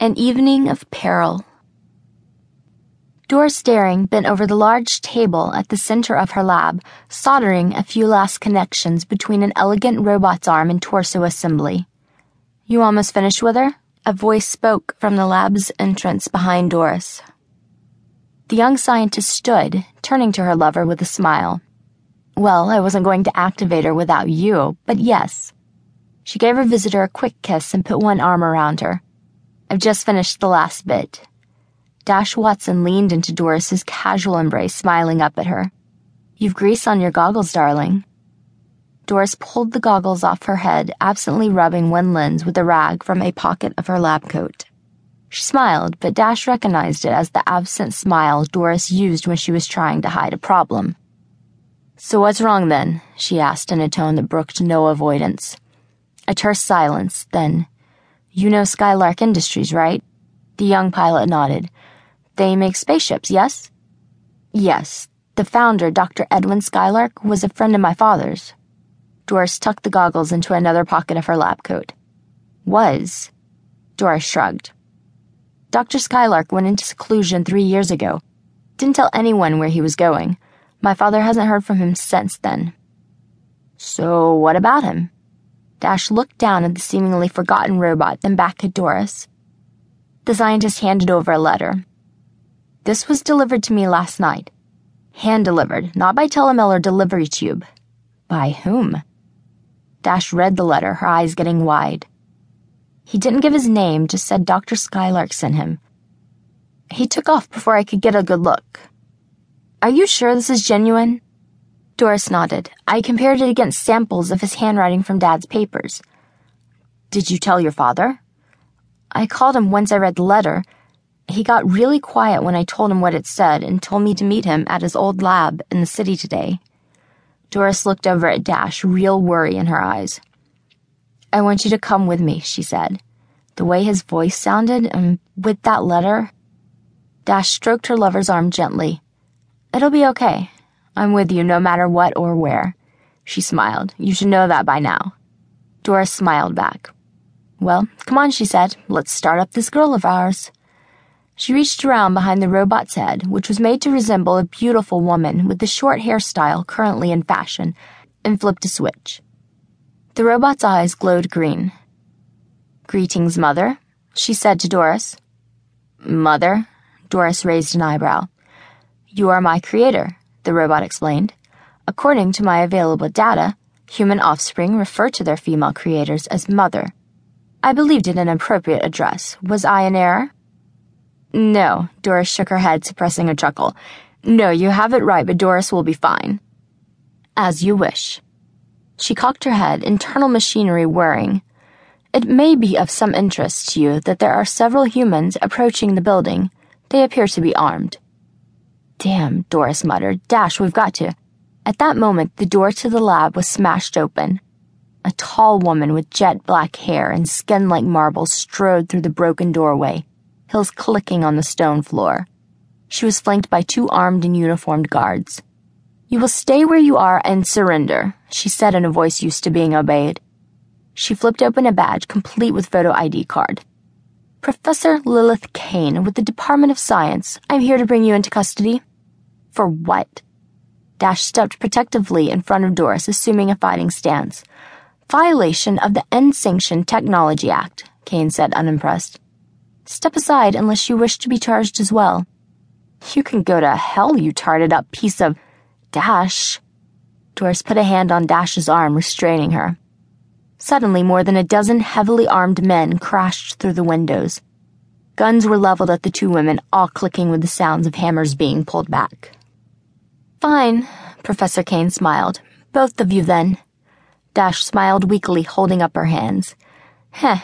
An Evening of Peril. Doris Daring bent over the large table at the center of her lab, soldering a few last connections between an elegant robot's arm and torso assembly. "You almost finished with her?" a voice spoke from the lab's entrance behind Doris. The young scientist stood, turning to her lover with a smile. "Well, I wasn't going to activate her without you, but yes." She gave her visitor a quick kiss and put one arm around her. "I've just finished the last bit." Dash Watson leaned into Doris's casual embrace, smiling up at her. "You've grease on your goggles, darling." Doris pulled the goggles off her head, absently rubbing one lens with a rag from a pocket of her lab coat. She smiled, but Dash recognized it as the absent smile Doris used when she was trying to hide a problem. "So what's wrong, then?" she asked in a tone that brooked no avoidance. A terse silence, then, "You know Skylark Industries, right?" The young pilot nodded. "They make spaceships, yes?" "Yes. The founder, Dr. Edwin Skylark, was a friend of my father's." Doris tucked the goggles into another pocket of her lab coat. "Was?" Doris shrugged. "Dr. Skylark went into seclusion 3 years ago. Didn't tell anyone where he was going. My father hasn't heard from him since then." "So what about him?" Dash looked down at the seemingly forgotten robot, then back at Doris. The scientist handed over a letter. "This was delivered to me last night. Hand-delivered, not by telemail or delivery tube." "By whom?" Dash read the letter, her eyes getting wide. "He didn't give his name, just said Dr. Skylark sent him. He took off before I could get a good look." "Are you sure this is genuine?" Doris nodded. "I compared it against samples of his handwriting from Dad's papers." "Did you tell your father?" "I called him once I read the letter. He got really quiet when I told him what it said and told me to meet him at his old lab in the city today." Doris looked over at Dash, real worry in her eyes. "I want you to come with me," she said. The way his voice sounded, and with that letter... Dash stroked her lover's arm gently. "It'll be okay. I'm with you no matter what or where." She smiled. "You should know that by now." Doris smiled back. "Well, come on," she said. "Let's start up this girl of ours." She reached around behind the robot's head, which was made to resemble a beautiful woman with the short hairstyle currently in fashion, and flipped a switch. The robot's eyes glowed green. "Greetings, Mother," she said to Doris. "Mother?" Doris raised an eyebrow. "You are my creator," the robot explained. "According to my available data, human offspring refer to their female creators as Mother. I believed it an appropriate address. Was I in error?" "No," Doris shook her head, suppressing a chuckle. "No, you have it right, but Doris will be fine." "As you wish." She cocked her head, internal machinery whirring. "It may be of some interest to you that there are several humans approaching the building. They appear to be armed." "Damn," Doris muttered. "Dash, we've got to." At that moment, the door to the lab was smashed open. A tall woman with jet black hair and skin like marble strode through the broken doorway, heels clicking on the stone floor. She was flanked by two armed and uniformed guards. "You will stay where you are and surrender," she said in a voice used to being obeyed. She flipped open a badge complete with photo ID card. "Professor Lilith Kane with the Department of Science. I'm here to bring you into custody." "For what?" Dash stepped protectively in front of Doris, assuming a fighting stance. "Violation of the N-Sanction Technology Act," Kane said, unimpressed. "Step aside unless you wish to be charged as well." "You can go to hell, you tarted-up piece of—" "Dash!" Doris put a hand on Dash's arm, restraining her. Suddenly, more than a dozen heavily armed men crashed through the windows. Guns were leveled at the two women, all clicking with the sounds of hammers being pulled back. "Fine," Professor Kane smiled. "Both of you, then." Dash smiled weakly, holding up her hands. "Heh."